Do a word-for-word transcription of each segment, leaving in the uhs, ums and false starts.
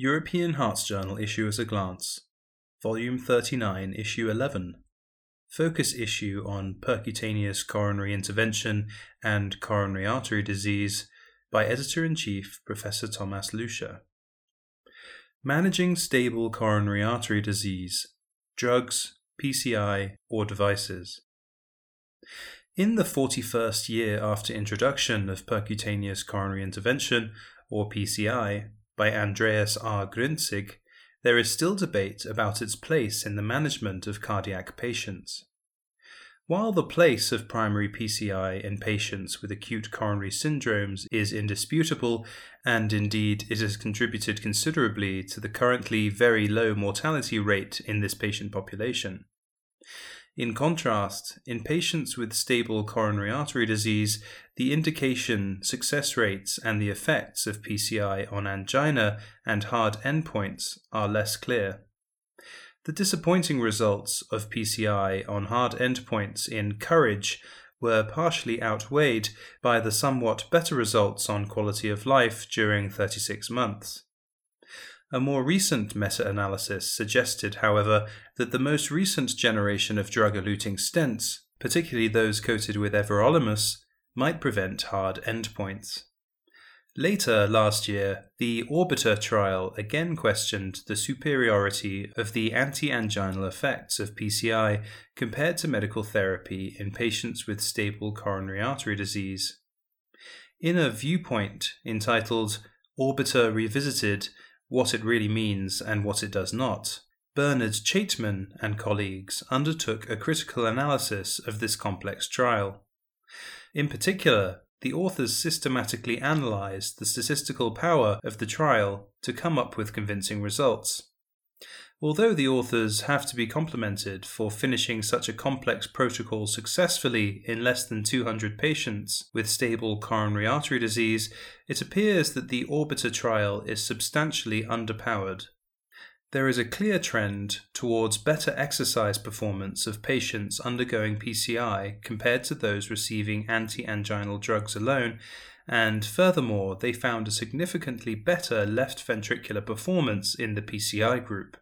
European Hearts Journal Issues at a Glance, Volume thirty-nine, Issue eleven, Focus Issue on Percutaneous Coronary Intervention and Coronary Artery Disease by Editor-in-Chief Professor Thomas Lucia. Managing Stable Coronary Artery Disease, Drugs, P C I, or Devices. In the forty-first year after introduction of percutaneous coronary intervention, or P C I, by Andreas R. Grüntzig, there is still debate about its place in the management of cardiac patients. While the place of primary P C I in patients with acute coronary syndromes is indisputable, and indeed it has contributed considerably to the currently very low mortality rate in this patient population. In contrast, in patients with stable coronary artery disease, the indication, success rates, and the effects of P C I on angina and hard endpoints are less clear. The disappointing results of P C I on hard endpoints in COURAGE were partially outweighed by the somewhat better results on quality of life during thirty-six months. A more recent meta-analysis suggested, however, that the most recent generation of drug-eluting stents, particularly those coated with everolimus, might prevent hard endpoints. Later last year, the Orbiter trial again questioned the superiority of the anti-anginal effects of P C I compared to medical therapy in patients with stable coronary artery disease. In a viewpoint entitled Orbiter Revisited, What It Really Means and What It Does Not, Bernard Chaitman and colleagues undertook a critical analysis of this complex trial. In particular, the authors systematically analysed the statistical power of the trial to come up with convincing results. Although the authors have to be complimented for finishing such a complex protocol successfully in less than two hundred patients with stable coronary artery disease, it appears that the Orbiter trial is substantially underpowered. There is a clear trend towards better exercise performance of patients undergoing P C I compared to those receiving anti-anginal drugs alone, and furthermore, they found a significantly better left ventricular performance in the P C I group.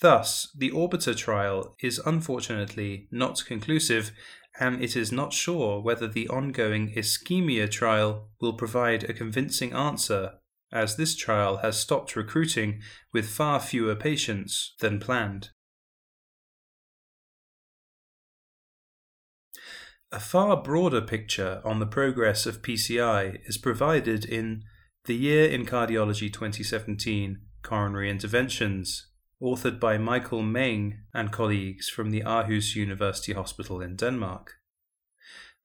Thus, the Orbiter trial is unfortunately not conclusive, and it is not sure whether the ongoing ischemia trial will provide a convincing answer, as this trial has stopped recruiting with far fewer patients than planned. A far broader picture on the progress of P C I is provided in The Year in Cardiology twenty seventeen, Coronary Interventions, authored by Michael Mæng and colleagues from the Aarhus University Hospital in Denmark.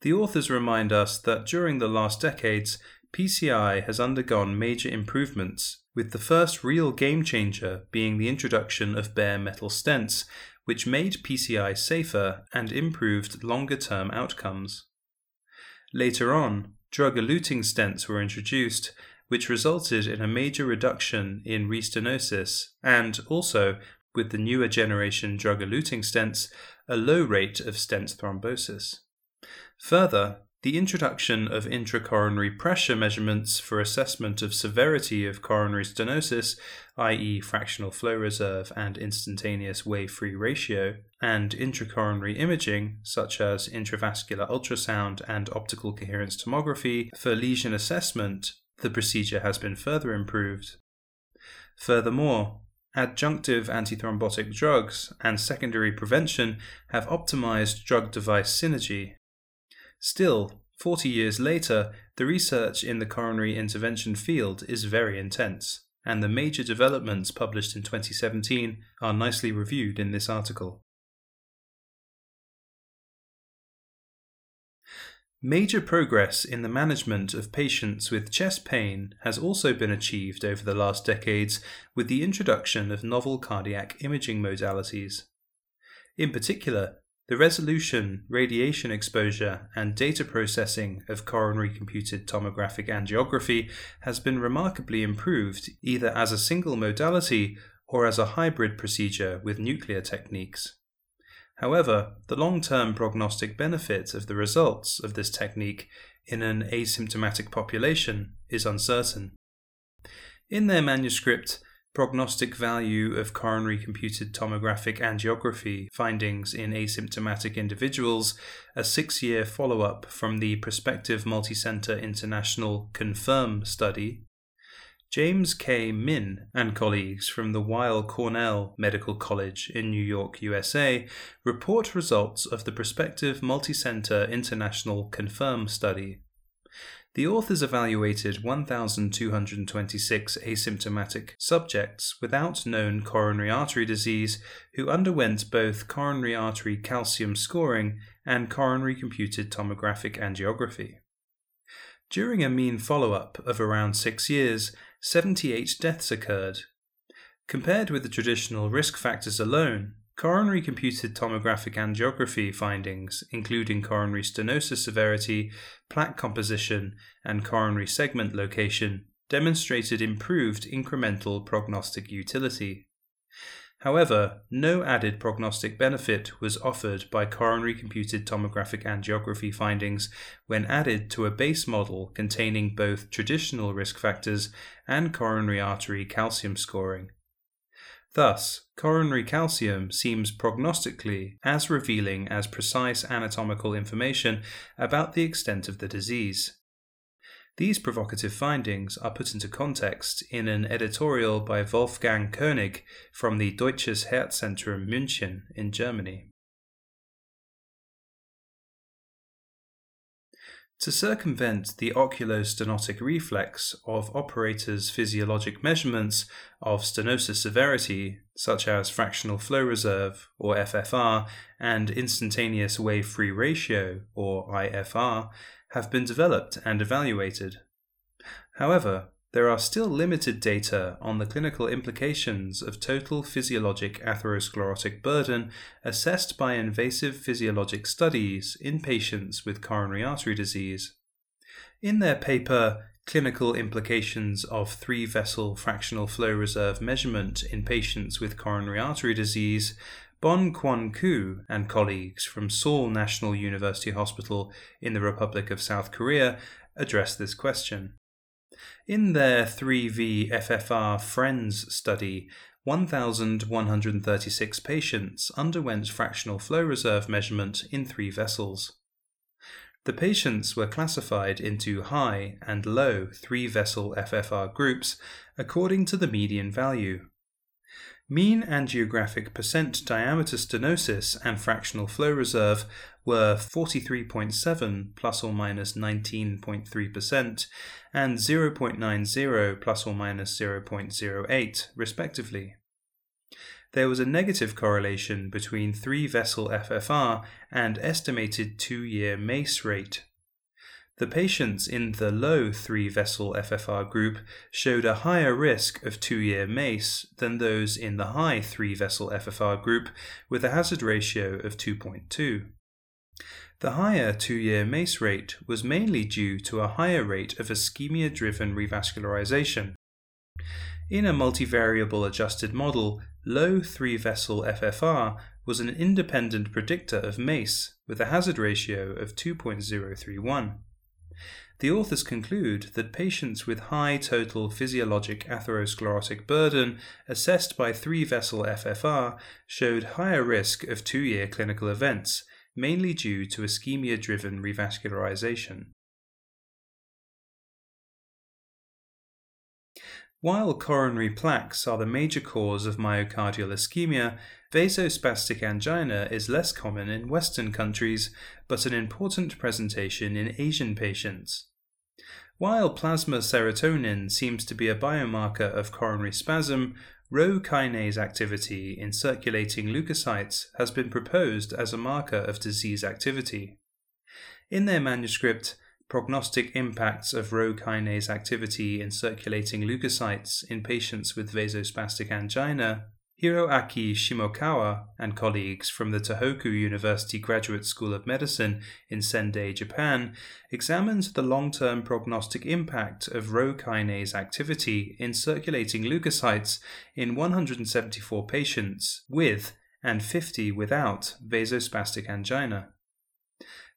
The authors remind us that during the last decades, P C I has undergone major improvements, with the first real game changer being the introduction of bare metal stents, which made P C I safer and improved longer-term outcomes. Later on, drug-eluting stents were introduced, which resulted in a major reduction in restenosis, and also, with the newer generation drug-eluting stents, a low rate of stent thrombosis. Further, the introduction of intracoronary pressure measurements for assessment of severity of coronary stenosis, that is fractional flow reserve and instantaneous wave-free ratio, and intracoronary imaging, such as intravascular ultrasound and optical coherence tomography, for lesion assessment, the procedure has been further improved. Furthermore, adjunctive antithrombotic drugs and secondary prevention have optimized drug-device synergy. Still, forty years later, the research in the coronary intervention field is very intense, and the major developments published in twenty seventeen are nicely reviewed in this article. Major progress in the management of patients with chest pain has also been achieved over the last decades with the introduction of novel cardiac imaging modalities. In particular, the resolution, radiation exposure, and data processing of coronary computed tomographic angiography has been remarkably improved either as a single modality or as a hybrid procedure with nuclear techniques. However, the long-term prognostic benefit of the results of this technique in an asymptomatic population is uncertain. In their manuscript, prognostic value of coronary computed tomographic angiography findings in asymptomatic individuals, a six-year follow-up from the prospective multicenter international CONFIRM study, James K. Min and colleagues from the Weill Cornell Medical College in New York, U S A, report results of the prospective multicenter international CONFIRM study. The authors evaluated one thousand two hundred twenty-six asymptomatic subjects without known coronary artery disease who underwent both coronary artery calcium scoring and coronary computed tomographic angiography. During a mean follow-up of around six years, seventy-eight deaths occurred. Compared with the traditional risk factors alone, coronary computed tomographic angiography findings, including coronary stenosis severity, plaque composition, and coronary segment location, demonstrated improved incremental prognostic utility. However, no added prognostic benefit was offered by coronary computed tomographic angiography findings when added to a base model containing both traditional risk factors and coronary artery calcium scoring. Thus, coronary calcium seems prognostically as revealing as precise anatomical information about the extent of the disease. These provocative findings are put into context in an editorial by Wolfgang Koenig from the Deutsches Herzzentrum München in Germany. To circumvent the oculostenotic reflex of operators' physiologic measurements of stenosis severity, such as fractional flow reserve, or F F R, and instantaneous wave-free ratio, or I F R, have been developed and evaluated. However, there are still limited data on the clinical implications of total physiologic atherosclerotic burden assessed by invasive physiologic studies in patients with coronary artery disease. In their paper, Clinical Implications of Three-Vessel Fractional Flow Reserve Measurement in Patients with Coronary Artery Disease, Bon Kwon Koo and colleagues from Seoul National University Hospital in the Republic of South Korea address this question. In their three V F F R FRIENDS study, one thousand one hundred thirty-six patients underwent fractional flow reserve measurement in three vessels. The patients were classified into high and low three-vessel F F R groups according to the median value. Mean angiographic percent diameter stenosis and fractional flow reserve were forty-three point seven plus or minus nineteen point three percent and zero point nine zero plus or minus zero point zero eight respectively. There was a negative correlation between three-vessel F F R and estimated two-year MACE rate. The patients in the low three-vessel F F R group showed a higher risk of two-year MACE than those in the high three-vessel F F R group with a hazard ratio of two point two. The higher two-year MACE rate was mainly due to a higher rate of ischemia-driven revascularization. In a multivariable adjusted model, low three-vessel F F R was an independent predictor of MACE with a hazard ratio of two point zero three one. The authors conclude that patients with high total physiologic atherosclerotic burden assessed by three-vessel F F R showed higher risk of two-year clinical events, mainly due to ischemia-driven revascularization. While coronary plaques are the major cause of myocardial ischemia, vasospastic angina is less common in Western countries, but an important presentation in Asian patients. While plasma serotonin seems to be a biomarker of coronary spasm, Rho kinase activity in circulating leukocytes has been proposed as a marker of disease activity. In their manuscript, Prognostic Impacts of Rho Kinase Activity in Circulating Leukocytes in Patients with Vasospastic Angina, Hiroaki Shimokawa and colleagues from the Tohoku University Graduate School of Medicine in Sendai, Japan, examined the long-term prognostic impact of Rho kinase activity in circulating leukocytes in one hundred seventy-four patients with and fifty without vasospastic angina.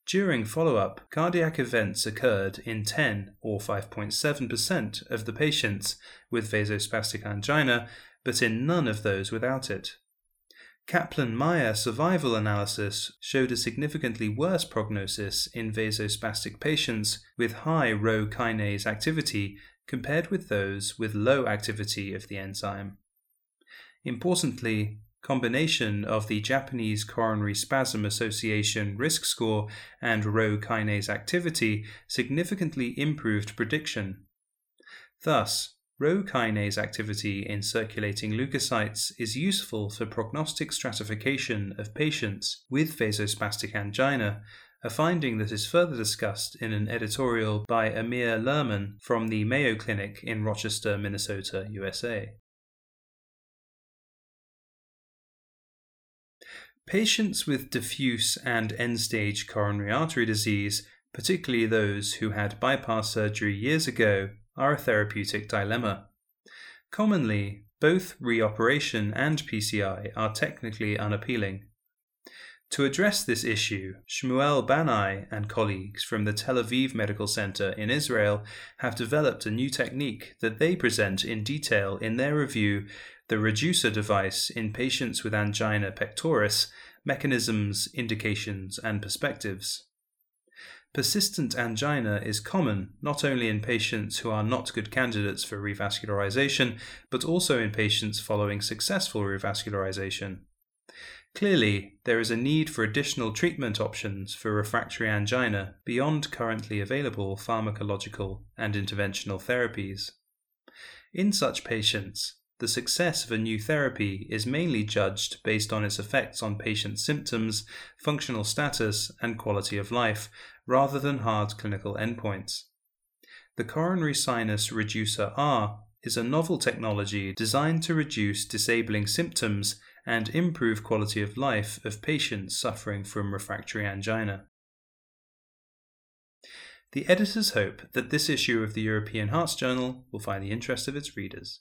During follow-up, cardiac events occurred in ten or five point seven percent of the patients with vasospastic angina, but in none of those without it. Kaplan-Meier survival analysis showed a significantly worse prognosis in vasospastic patients with high Rho kinase activity compared with those with low activity of the enzyme. Importantly, combination of the Japanese Coronary Spasm Association risk score and Rho kinase activity significantly improved prediction. Thus, Rho kinase activity in circulating leukocytes is useful for prognostic stratification of patients with vasospastic angina, a finding that is further discussed in an editorial by Amir Lerman from the Mayo Clinic in Rochester, Minnesota, U S A. Patients with diffuse and end-stage coronary artery disease, particularly those who had bypass surgery years ago, are a therapeutic dilemma. Commonly, both reoperation and P C I are technically unappealing. To address this issue, Shmuel Banai and colleagues from the Tel Aviv Medical Center in Israel have developed a new technique that they present in detail in their review, The Reducer Device in Patients with Angina Pectoris, Mechanisms, Indications, and Perspectives. Persistent angina is common not only in patients who are not good candidates for revascularization, but also in patients following successful revascularization. Clearly, there is a need for additional treatment options for refractory angina beyond currently available pharmacological and interventional therapies. In such patients, the success of a new therapy is mainly judged based on its effects on patient symptoms, functional status, and quality of life, rather than hard clinical endpoints. The coronary sinus reducer R is a novel technology designed to reduce disabling symptoms and improve quality of life of patients suffering from refractory angina. The editors hope that this issue of the European Hearts Journal will find the interest of its readers.